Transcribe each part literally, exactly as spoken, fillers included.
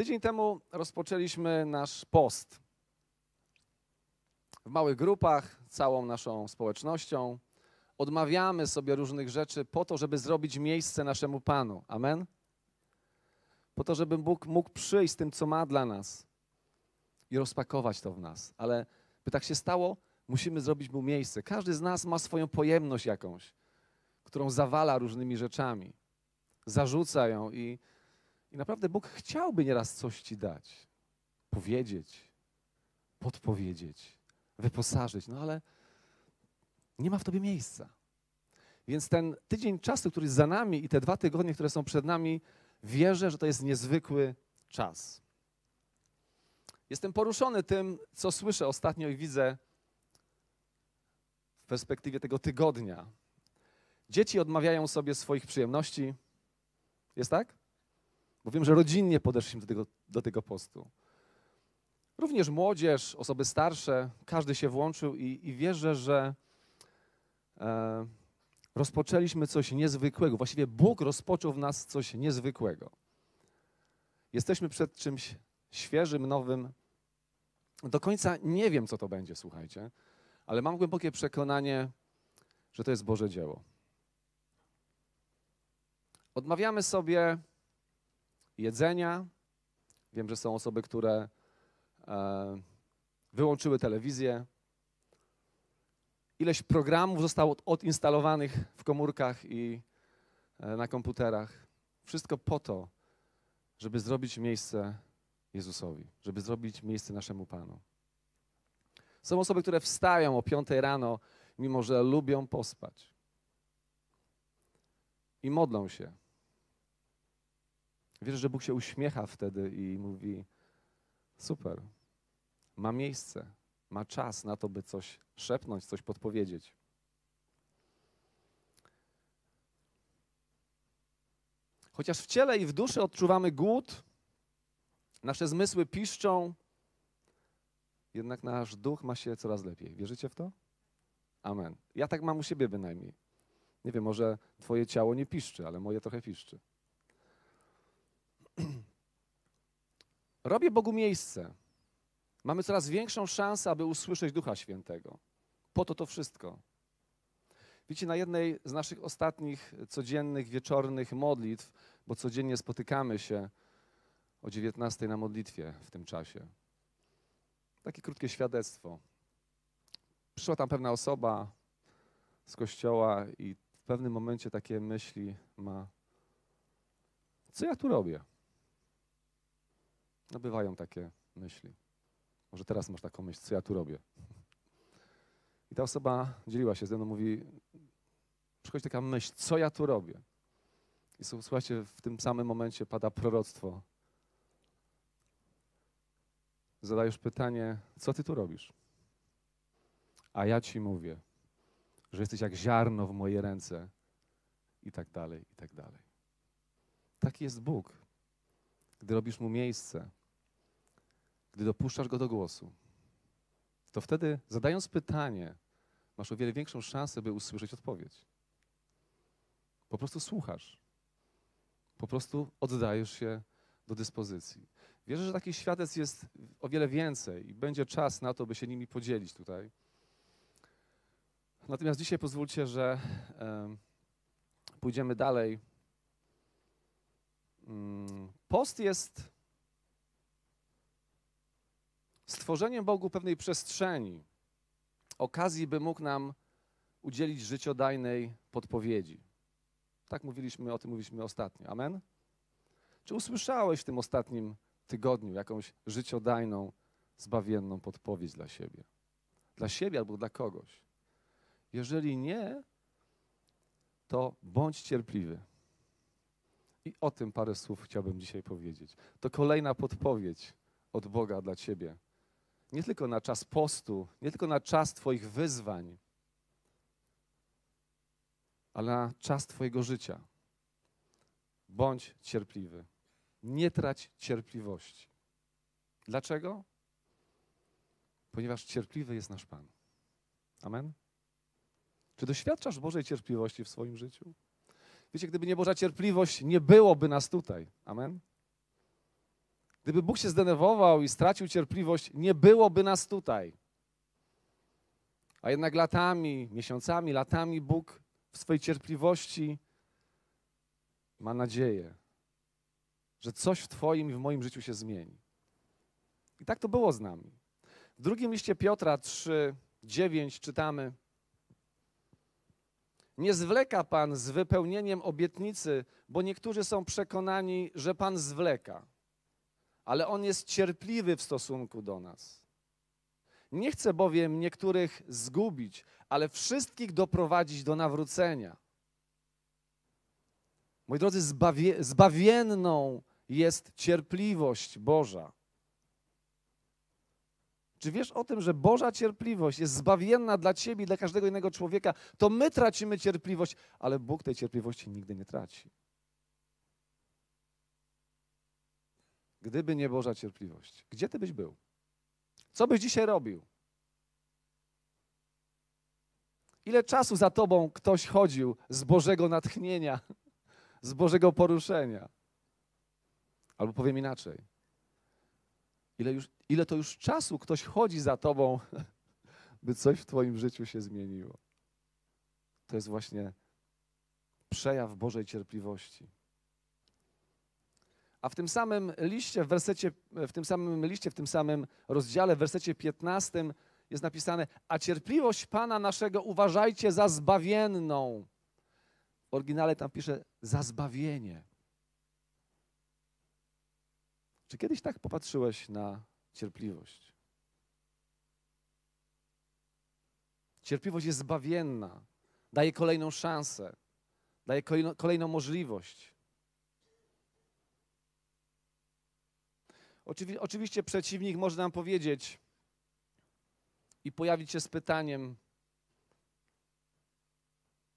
Tydzień temu rozpoczęliśmy nasz post. W małych grupach, całą naszą społecznością. Odmawiamy sobie różnych rzeczy po to, żeby zrobić miejsce naszemu Panu. Amen? Po to, żeby Bóg mógł przyjść z tym, co ma dla nas i rozpakować to w nas. Ale by tak się stało, musimy zrobić Mu miejsce. Każdy z nas ma swoją pojemność jakąś, którą zawala różnymi rzeczami. Zarzuca ją i, i naprawdę Bóg chciałby nieraz coś ci dać. Powiedzieć, podpowiedzieć, wyposażyć, no ale nie ma w tobie miejsca. Więc ten tydzień czasu, który jest za nami i te dwa tygodnie, które są przed nami, wierzę, że to jest niezwykły czas. Jestem poruszony tym, co słyszę ostatnio i widzę w perspektywie tego tygodnia. Dzieci odmawiają sobie swoich przyjemności. Jest tak? Bo wiem, że rodzinnie podeszliśmy do tego, do tego postu. Również młodzież, osoby starsze, każdy się włączył i, i wierzę, że e, rozpoczęliśmy coś niezwykłego. Właściwie Bóg rozpoczął w nas coś niezwykłego. Jesteśmy przed czymś świeżym, nowym. Do końca nie wiem, co to będzie, słuchajcie, ale mam głębokie przekonanie, że to jest Boże dzieło. Odmawiamy sobie jedzenia. Wiem, że są osoby, które e, wyłączyły telewizję. Ileś programów zostało odinstalowanych w komórkach i e, na komputerach. Wszystko po to, żeby zrobić miejsce Jezusowi, żeby zrobić miejsce naszemu Panu. Są osoby, które wstają o piątej rano, mimo że lubią pospać. I modlą się. Wierzę, że Bóg się uśmiecha wtedy i mówi: super, ma miejsce, ma czas na to, by coś szepnąć, coś podpowiedzieć. Chociaż w ciele i w duszy odczuwamy głód, nasze zmysły piszczą, jednak nasz duch ma się coraz lepiej. Wierzycie w to? Amen. Ja tak mam u siebie bynajmniej. Nie wiem, może twoje ciało nie piszczy, ale moje trochę piszczy. Robię Bogu miejsce. Mamy coraz większą szansę, aby usłyszeć Ducha Świętego. Po to to wszystko. Widzicie, na jednej z naszych ostatnich codziennych, wieczornych modlitw, bo codziennie spotykamy się o dziewiętnastej na modlitwie w tym czasie. Takie krótkie świadectwo. Przyszła tam pewna osoba z kościoła i w pewnym momencie takie myśli ma: co ja tu robię? No bywają takie myśli. Może teraz masz taką myśl: co ja tu robię? I ta osoba dzieliła się ze mną, mówi: przychodzi taka myśl, co ja tu robię? I słuchajcie, w tym samym momencie pada proroctwo. Zadajesz pytanie: co ty tu robisz? A ja ci mówię, że jesteś jak ziarno w moje ręce i tak dalej, i tak dalej. Taki jest Bóg, gdy robisz Mu miejsce, gdy dopuszczasz Go do głosu. To wtedy, zadając pytanie, masz o wiele większą szansę, by usłyszeć odpowiedź. Po prostu słuchasz. Po prostu oddajesz się do dyspozycji. Wierzę, że takich świadectw jest o wiele więcej i będzie czas na to, by się nimi podzielić tutaj. Natomiast dzisiaj pozwólcie, że y, pójdziemy dalej. Post jest stworzeniem Bogu pewnej przestrzeni, okazji, by mógł nam udzielić życiodajnej podpowiedzi. Tak mówiliśmy, o tym mówiliśmy ostatnio. Amen? Czy usłyszałeś w tym ostatnim tygodniu jakąś życiodajną, zbawienną podpowiedź dla siebie? Dla siebie albo dla kogoś. Jeżeli nie, to bądź cierpliwy. I o tym parę słów chciałbym dzisiaj powiedzieć. To kolejna podpowiedź od Boga dla ciebie. Nie tylko na czas postu, nie tylko na czas twoich wyzwań, ale na czas twojego życia. Bądź cierpliwy. Nie trać cierpliwości. Dlaczego? Ponieważ cierpliwy jest nasz Pan. Amen? Czy doświadczasz Bożej cierpliwości w swoim życiu? Wiecie, gdyby nie Boża cierpliwość, nie byłoby nas tutaj. Amen? Gdyby Bóg się zdenerwował i stracił cierpliwość, nie byłoby nas tutaj. A jednak latami, miesiącami, latami Bóg w swojej cierpliwości ma nadzieję, że coś w Twoim i w moim życiu się zmieni. I tak to było z nami. W drugim liście Piotra trzy, dziewięć czytamy: Nie zwleka Pan z wypełnieniem obietnicy, bo niektórzy są przekonani, że Pan zwleka, ale On jest cierpliwy w stosunku do nas. Nie chce bowiem niektórych zgubić, ale wszystkich doprowadzić do nawrócenia. Moi drodzy, zbawie, zbawienną jest cierpliwość Boża. Czy wiesz o tym, że Boża cierpliwość jest zbawienna dla ciebie i dla każdego innego człowieka? To my tracimy cierpliwość, ale Bóg tej cierpliwości nigdy nie traci. Gdyby nie Boża cierpliwość, gdzie ty byś był? Co byś dzisiaj robił? Ile czasu za tobą ktoś chodził z Bożego natchnienia, z Bożego poruszenia? Albo powiem inaczej. Ile, już, ile to już czasu ktoś chodzi za tobą, by coś w twoim życiu się zmieniło? To jest właśnie przejaw Bożej cierpliwości. A w tym samym liście, w wersecie, w tym samym liście, w tym samym rozdziale, w wersecie piętnastym jest napisane: A cierpliwość Pana naszego uważajcie za zbawienną. W oryginale tam pisze: za zbawienie. Czy kiedyś tak popatrzyłeś na cierpliwość? Cierpliwość jest zbawienna, daje kolejną szansę, daje kolejno, kolejną możliwość. Oczywi- oczywiście przeciwnik może nam powiedzieć i pojawić się z pytaniem: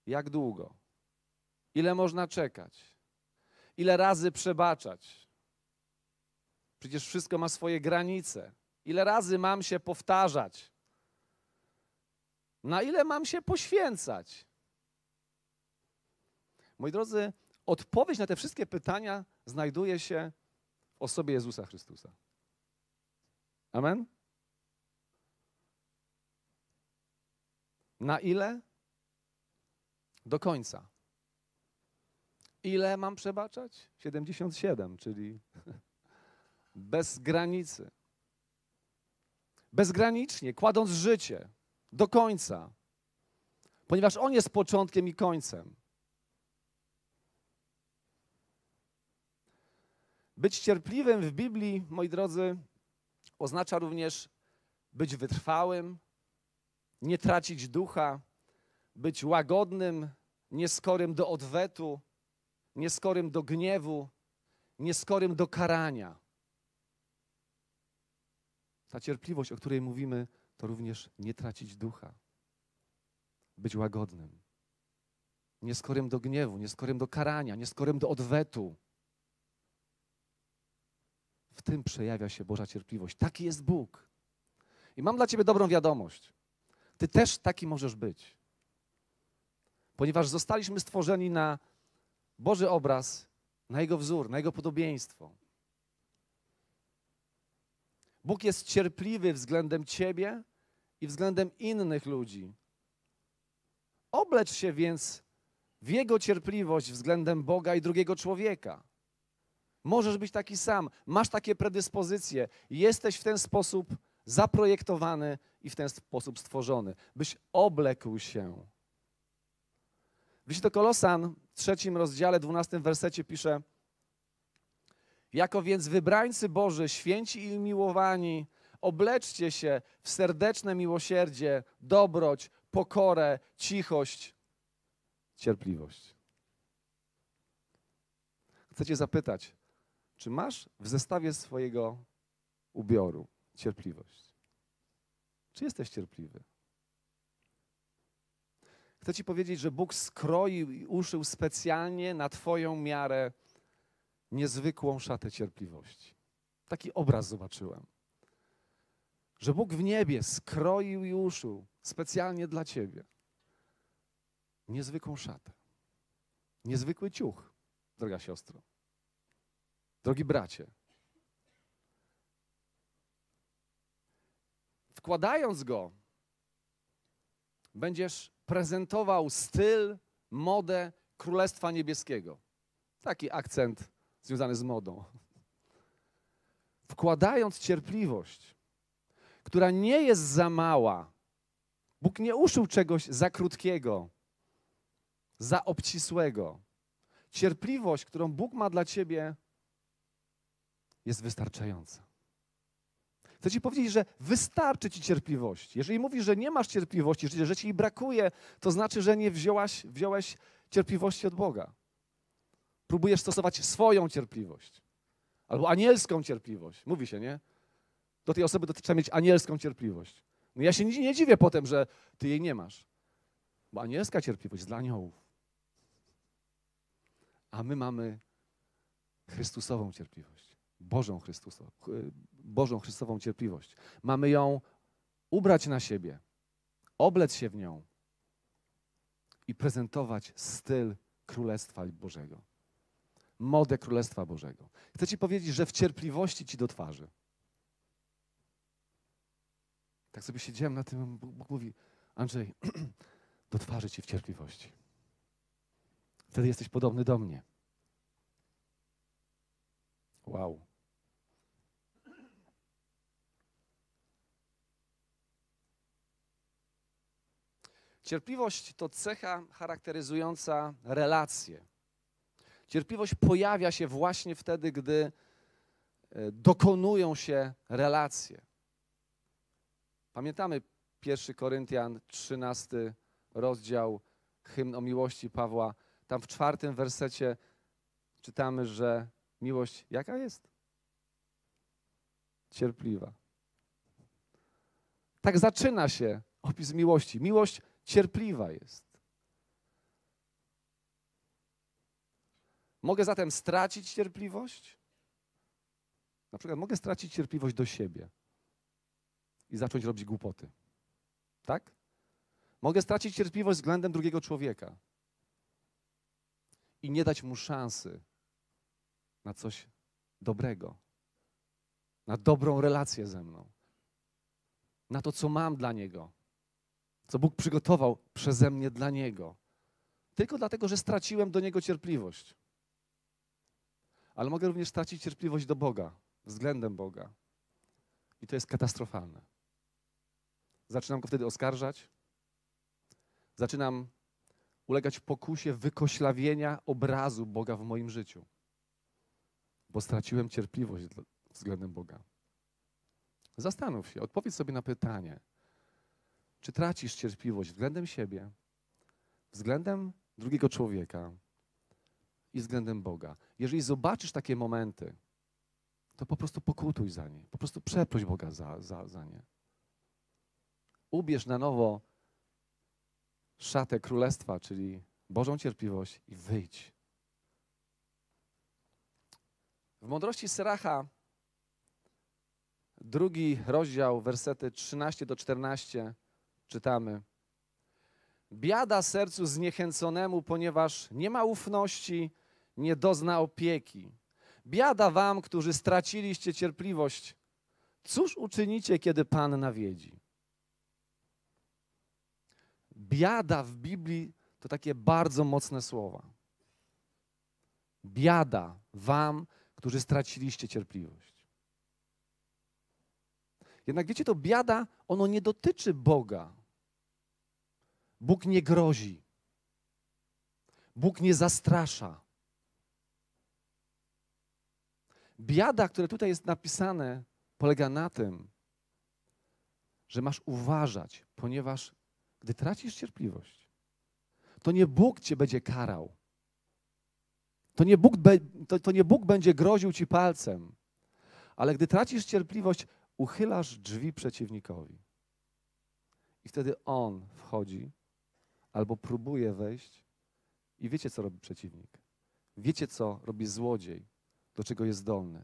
jak długo? Ile można czekać? Ile razy przebaczać? Przecież wszystko ma swoje granice. Ile razy mam się powtarzać? Na ile mam się poświęcać? Moi drodzy, odpowiedź na te wszystkie pytania znajduje się w osobie Jezusa Chrystusa. Amen? Na ile? Do końca. Ile mam przebaczać? siedemdziesiąt siedem, czyli bez granicy. Bezgranicznie, kładąc życie do końca, ponieważ On jest początkiem i końcem. Być cierpliwym w Biblii, moi drodzy, oznacza również być wytrwałym, nie tracić ducha, być łagodnym, nieskorym do odwetu, nieskorym do gniewu, nieskorym do karania. Ta cierpliwość, o której mówimy, to również nie tracić ducha, być łagodnym, nieskorym do gniewu, nieskorym do karania, nieskorym do odwetu. W tym przejawia się Boża cierpliwość. Taki jest Bóg. I mam dla ciebie dobrą wiadomość. Ty też taki możesz być. Ponieważ zostaliśmy stworzeni na Boży obraz, na Jego wzór, na Jego podobieństwo. Bóg jest cierpliwy względem ciebie i względem innych ludzi. Oblecz się więc w Jego cierpliwość względem Boga i drugiego człowieka. Możesz być taki sam, masz takie predyspozycje, jesteś w ten sposób zaprojektowany i w ten sposób stworzony, byś oblekł się. W liście do Kolosan, w trzecim rozdziale, dwunastym wersecie pisze: Jako więc wybrańcy Boży, święci i miłowani, obleczcie się w serdeczne miłosierdzie, dobroć, pokorę, cichość, cierpliwość. Chcę cię zapytać, czy masz w zestawie swojego ubioru cierpliwość? Czy jesteś cierpliwy? Chcę ci powiedzieć, że Bóg skroił i uszył specjalnie na twoją miarę niezwykłą szatę cierpliwości. Taki obraz zobaczyłem. Że Bóg w niebie skroił i uszył specjalnie dla ciebie niezwykłą szatę. Niezwykły ciuch, droga siostro. Drogi bracie, Składając go, będziesz prezentował styl, modę Królestwa Niebieskiego. Taki akcent związany z modą. Wkładając cierpliwość, która nie jest za mała. Bóg nie uszył czegoś za krótkiego, za obcisłego. Cierpliwość, którą Bóg ma dla ciebie, jest wystarczająca. Chcę ci powiedzieć, że wystarczy ci cierpliwości. Jeżeli mówisz, że nie masz cierpliwości, że ci jej brakuje, to znaczy, że nie wziąłaś, wziąłeś cierpliwości od Boga. Próbujesz stosować swoją cierpliwość. Albo anielską cierpliwość. Mówi się, nie? Do tej osoby to trzeba mieć anielską cierpliwość. No ja się nie dziwię potem, że ty jej nie masz. Bo anielska cierpliwość jest dla aniołów. A my mamy Chrystusową cierpliwość. Bożą, Chrystuso, Bożą Chrystową cierpliwość. Mamy ją ubrać na siebie, oblec się w nią i prezentować styl Królestwa Bożego. Modę Królestwa Bożego. Chcę ci powiedzieć, że w cierpliwości ci do twarzy. Tak sobie siedziałem na tym, Bóg mówi, Andrzej, do twarzy ci w cierpliwości. Wtedy jesteś podobny do mnie. Wow. Cierpliwość to cecha charakteryzująca relacje. Cierpliwość pojawia się właśnie wtedy, gdy dokonują się relacje. Pamiętamy pierwszy Koryntian, trzynasty rozdział, hymn o miłości Pawła. Tam w czwartym wersecie czytamy, że miłość jaka jest? Cierpliwa. Tak zaczyna się opis miłości. Miłość cierpliwa jest. Mogę zatem stracić cierpliwość? Na przykład mogę stracić cierpliwość do siebie i zacząć robić głupoty. Tak? Mogę stracić cierpliwość względem drugiego człowieka i nie dać mu szansy na coś dobrego, na dobrą relację ze mną, na to, co mam dla niego, co Bóg przygotował przeze mnie dla niego. Tylko dlatego, że straciłem do niego cierpliwość. Ale mogę również stracić cierpliwość do Boga, względem Boga. I to jest katastrofalne. Zaczynam go wtedy oskarżać. Zaczynam ulegać pokusie wykoślawienia obrazu Boga w moim życiu. Bo straciłem cierpliwość względem Boga. Zastanów się, odpowiedz sobie na pytanie, czy tracisz cierpliwość względem siebie, względem drugiego człowieka i względem Boga. Jeżeli zobaczysz takie momenty, to po prostu pokutuj za nie, po prostu przeproś Boga za, za, za nie. Ubierz na nowo szatę Królestwa, czyli Bożą cierpliwość i wyjdź. W Mądrości Syracha, drugi rozdział, wersety trzynasty do czternastego czytamy. Biada sercu zniechęconemu, ponieważ nie ma ufności, nie dozna opieki. Biada wam, którzy straciliście cierpliwość. Cóż uczynicie, kiedy Pan nawiedzi? Biada w Biblii to takie bardzo mocne słowa. Biada wam, którzy straciliście cierpliwość. Jednak wiecie, to biada, ono nie dotyczy Boga. Bóg nie grozi. Bóg nie zastrasza. Biada, które tutaj jest napisane, polega na tym, że masz uważać, ponieważ gdy tracisz cierpliwość, to nie Bóg cię będzie karał. To nie Bóg, be, to, to nie Bóg będzie groził ci palcem. Ale gdy tracisz cierpliwość, uchylasz drzwi przeciwnikowi. I wtedy on wchodzi albo próbuje wejść i wiecie, co robi przeciwnik. Wiecie, co robi złodziej, do czego jest zdolny.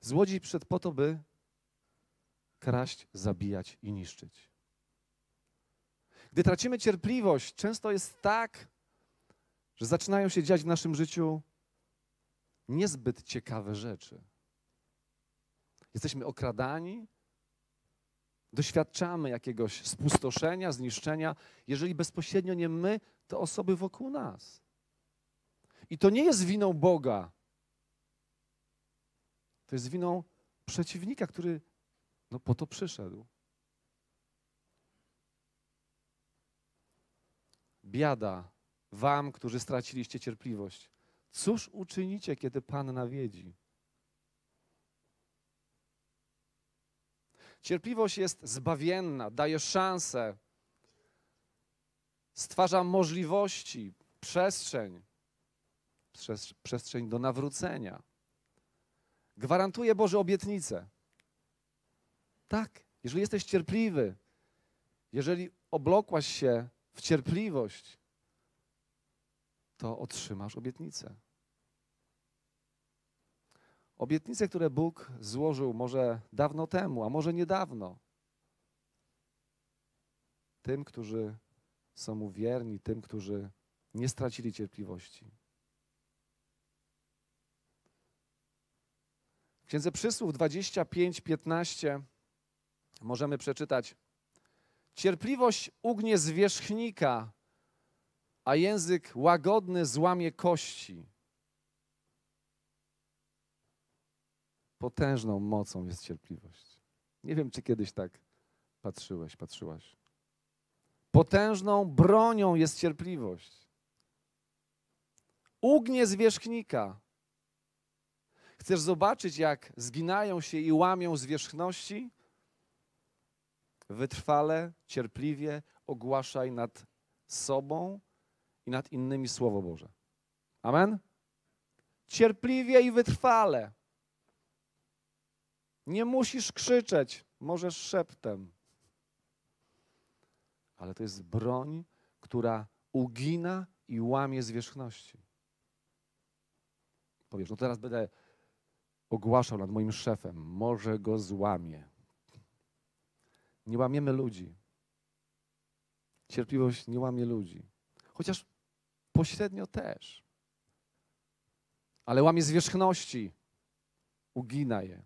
Złodziej przyszedł po to, by kraść, zabijać i niszczyć. Gdy tracimy cierpliwość, często jest tak, że zaczynają się dziać w naszym życiu niezbyt ciekawe rzeczy. Jesteśmy okradani, doświadczamy jakiegoś spustoszenia, zniszczenia, jeżeli bezpośrednio nie my, to osoby wokół nas. I to nie jest winą Boga. To jest winą przeciwnika, który no, po to przyszedł. Biada wam, którzy straciliście cierpliwość. Cóż uczynicie, kiedy Pan nawiedzi? Cierpliwość jest zbawienna, daje szansę, stwarza możliwości, przestrzeń, przestrzeń do nawrócenia. Gwarantuje Boże obietnice. Tak, jeżeli jesteś cierpliwy, jeżeli oblokłaś się w cierpliwość, to otrzymasz obietnicę. Obietnice, które Bóg złożył może dawno temu, a może niedawno. Tym, którzy są mu wierni, tym, którzy nie stracili cierpliwości. W Księdze Przysłów dwudziestej piątej, piętnastej możemy przeczytać: cierpliwość ugnie zwierzchnika, a język łagodny złamie kości. Potężną mocą jest cierpliwość. Nie wiem, czy kiedyś tak patrzyłeś, patrzyłaś. Potężną bronią jest cierpliwość. Ugnie zwierzchnika. Chcesz zobaczyć, jak zginają się i łamią zwierzchności? Wytrwale, cierpliwie ogłaszaj nad sobą i nad innymi Słowo Boże. Amen? Cierpliwie i wytrwale. Nie musisz krzyczeć, możesz szeptem. Ale to jest broń, która ugina i łamie zwierzchności. Powiesz, no teraz będę ogłaszał nad moim szefem, może go złamie. Nie łamiemy ludzi. Cierpliwość nie łamie ludzi. Chociaż pośrednio też. Ale łamie zwierzchności. Ugina je.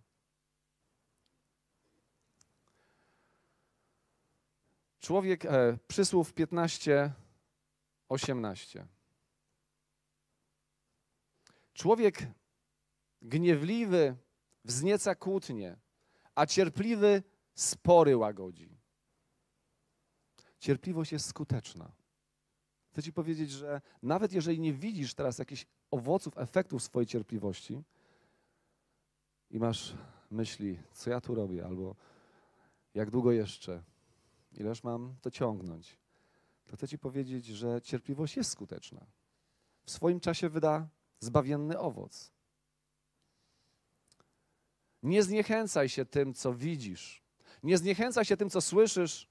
Człowiek, e, Przysłów piętnaście, osiemnaście. Człowiek gniewliwy wznieca kłótnie, a cierpliwy spory łagodzi. Cierpliwość jest skuteczna. Chcę ci powiedzieć, że nawet jeżeli nie widzisz teraz jakichś owoców, efektów swojej cierpliwości i masz myśli, co ja tu robię, albo jak długo jeszcze, ileż mam to ciągnąć, to chcę ci powiedzieć, że cierpliwość jest skuteczna. W swoim czasie wyda zbawienny owoc. Nie zniechęcaj się tym, co widzisz. Nie zniechęcaj się tym, co słyszysz,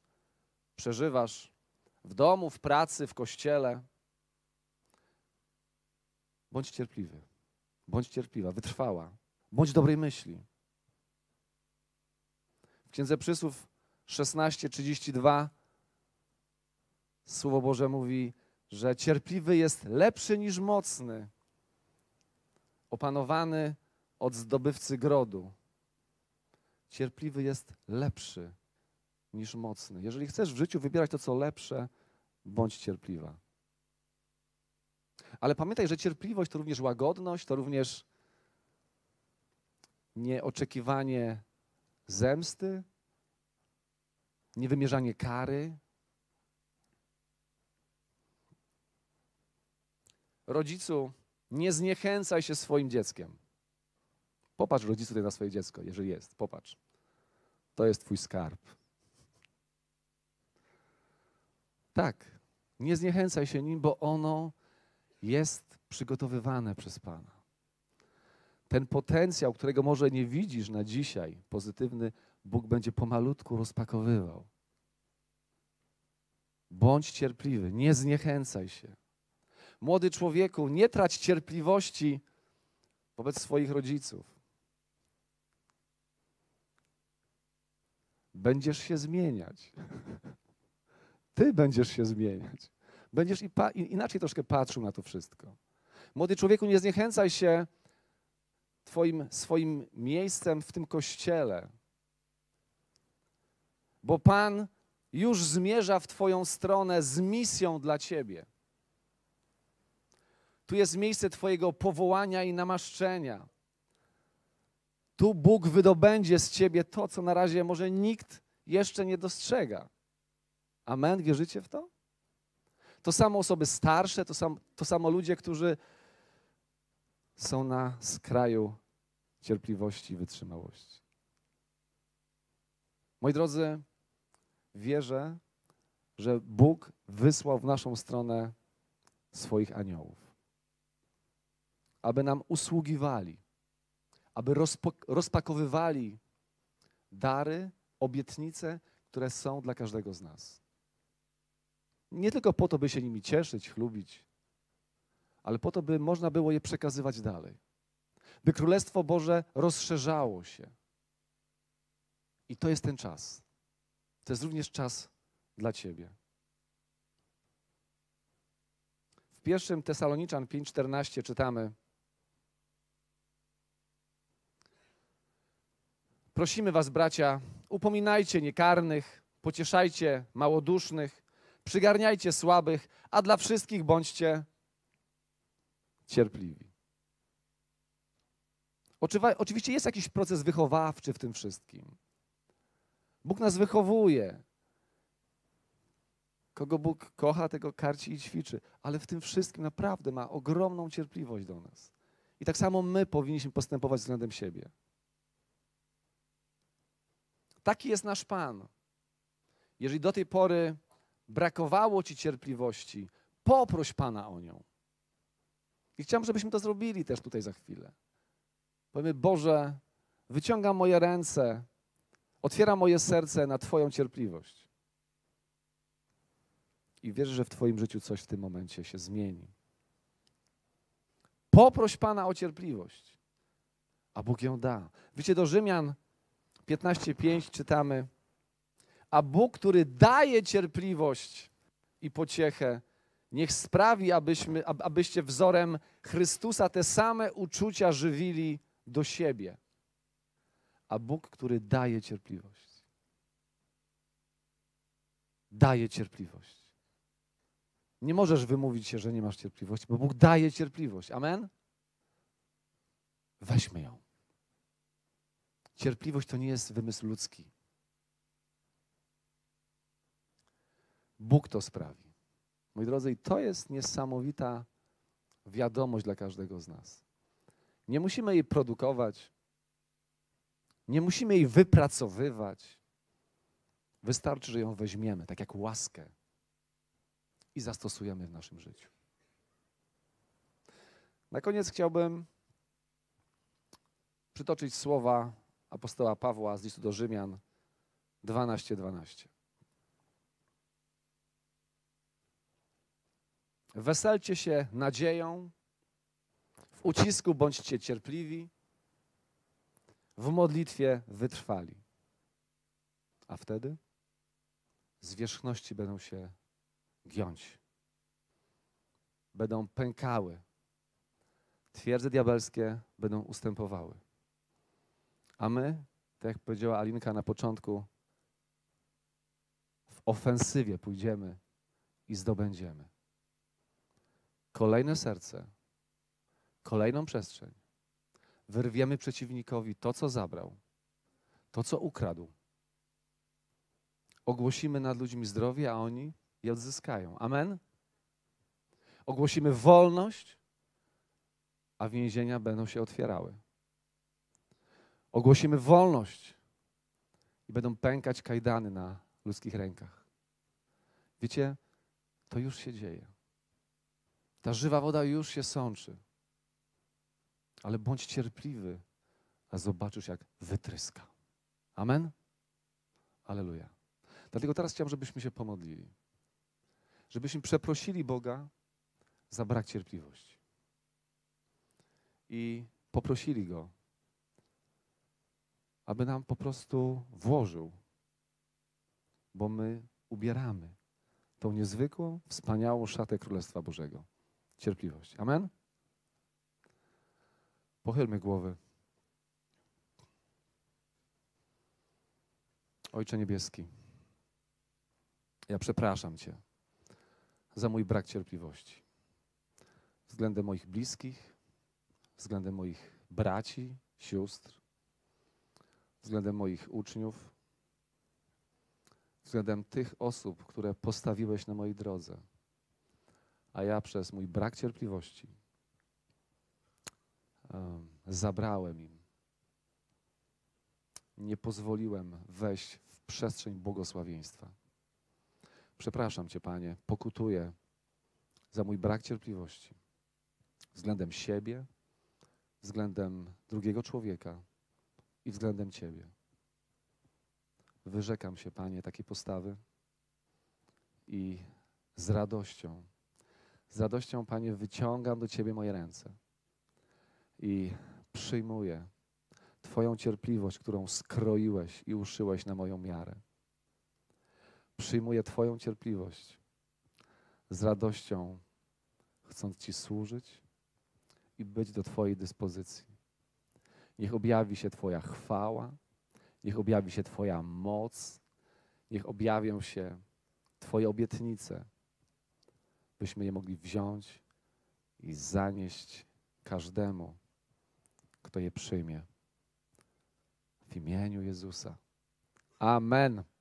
przeżywasz w domu, w pracy, w kościele. Bądź cierpliwy, bądź cierpliwa, wytrwała, bądź dobrej myśli. W Księdze Przysłów szesnaście, trzydzieści dwa Słowo Boże mówi, że cierpliwy jest lepszy niż mocny, opanowany od zdobywcy grodu. Cierpliwy jest lepszy niż mocny. Jeżeli chcesz w życiu wybierać to, co lepsze, bądź cierpliwa. Ale pamiętaj, że cierpliwość to również łagodność, to również nieoczekiwanie zemsty, niewymierzanie kary. Rodzicu, nie zniechęcaj się swoim dzieckiem. Popatrz, rodzicu, tutaj na swoje dziecko, jeżeli jest. Popatrz. To jest twój skarb. Tak, nie zniechęcaj się nim, bo ono jest przygotowywane przez Pana. Ten potencjał, którego może nie widzisz na dzisiaj, pozytywny, Bóg będzie pomalutku rozpakowywał. Bądź cierpliwy, nie zniechęcaj się. Młody człowieku, nie trać cierpliwości wobec swoich rodziców. Będziesz się zmieniać. Ty będziesz się zmieniać. Będziesz i pa- inaczej troszkę patrzył na to wszystko. Młody człowieku, nie zniechęcaj się twoim, swoim miejscem w tym kościele. bo Pan już zmierza w Twoją stronę z misją dla Ciebie. Tu jest miejsce Twojego powołania i namaszczenia. Tu Bóg wydobędzie z Ciebie to, co na razie może nikt jeszcze nie dostrzega. Amen? Wierzycie w to? To samo osoby starsze, to samo, to samo ludzie, którzy są na skraju cierpliwości i wytrzymałości. Moi drodzy, wierzę, że Bóg wysłał w naszą stronę swoich aniołów, aby nam usługiwali, aby rozpakowywali dary, obietnice, które są dla każdego z nas. Nie tylko po to, by się nimi cieszyć, chlubić, ale po to, by można było je przekazywać dalej. By Królestwo Boże rozszerzało się. I to jest ten czas. To jest również czas dla Ciebie. W pierwszym Tesaloniczan pięć czternaście czytamy: prosimy was, bracia, upominajcie niekarnych, pocieszajcie małodusznych, przygarniajcie słabych, a dla wszystkich bądźcie cierpliwi. Oczywiście jest jakiś proces wychowawczy w tym wszystkim. Bóg nas wychowuje. Kogo Bóg kocha, tego karci i ćwiczy. Ale w tym wszystkim naprawdę ma ogromną cierpliwość do nas. I tak samo my powinniśmy postępować względem siebie. Taki jest nasz Pan. Jeżeli do tej pory brakowało Ci cierpliwości, poproś Pana o nią. I chciałem, żebyśmy to zrobili też tutaj za chwilę. Powiemy: Boże, wyciągam moje ręce, otwieram moje serce na Twoją cierpliwość. I wierzę, że w Twoim życiu coś w tym momencie się zmieni. Poproś Pana o cierpliwość, a Bóg ją da. Wiecie, do Rzymian piętnaście pięć czytamy: a Bóg, który daje cierpliwość i pociechę, niech sprawi, abyśmy, abyście wzorem Chrystusa te same uczucia żywili do siebie. A Bóg, który daje cierpliwość. Daje cierpliwość. Nie możesz wymówić się, że nie masz cierpliwości, bo Bóg daje cierpliwość. Amen? Weźmy ją. Cierpliwość to nie jest wymysł ludzki. Bóg to sprawi. Moi drodzy, i to jest niesamowita wiadomość dla każdego z nas. Nie musimy jej produkować, nie musimy jej wypracowywać. Wystarczy, że ją weźmiemy, tak jak łaskę, i zastosujemy w naszym życiu. Na koniec chciałbym przytoczyć słowa apostoła Pawła z listu do Rzymian dwanaście dwanaście. Weselcie się nadzieją, w ucisku bądźcie cierpliwi, w modlitwie wytrwali. A wtedy zwierzchności będą się giąć, będą pękały, twierdze diabelskie będą ustępowały. A my, tak jak powiedziała Alinka na początku, w ofensywie pójdziemy i zdobędziemy kolejne serce, kolejną przestrzeń. Wyrwiemy przeciwnikowi to, co zabrał, to, co ukradł. Ogłosimy nad ludźmi zdrowie, a oni je odzyskają. Amen? Ogłosimy wolność, a więzienia będą się otwierały. Ogłosimy wolność i będą pękać kajdany na ludzkich rękach. Wiecie, to już się dzieje. Ta żywa woda już się sączy. Ale bądź cierpliwy, a zobaczysz, jak wytryska. Amen? Alleluja. Dlatego teraz chciałem, żebyśmy się pomodlili. Żebyśmy przeprosili Boga za brak cierpliwości. I poprosili Go, aby nam po prostu włożył, bo my ubieramy tą niezwykłą, wspaniałą szatę Królestwa Bożego. Cierpliwość. Amen? Pochylmy głowy. Ojcze Niebieski. Ja przepraszam Cię za mój brak cierpliwości względem moich bliskich, względem moich braci, sióstr, względem moich uczniów, względem tych osób, które postawiłeś na mojej drodze, a ja przez mój brak cierpliwości um, zabrałem im. Nie pozwoliłem wejść w przestrzeń błogosławieństwa. Przepraszam Cię, Panie, pokutuję za mój brak cierpliwości względem siebie, względem drugiego człowieka i względem Ciebie. Wyrzekam się, Panie, takiej postawy i z radością, z radością, Panie, wyciągam do Ciebie moje ręce i przyjmuję Twoją cierpliwość, którą skroiłeś i uszyłeś na moją miarę. Przyjmuję Twoją cierpliwość z radością, chcąc Ci służyć i być do Twojej dyspozycji. Niech objawi się Twoja chwała, niech objawi się Twoja moc, niech objawią się Twoje obietnice, byśmy je mogli wziąć i zanieść każdemu, kto je przyjmie. W imieniu Jezusa. Amen.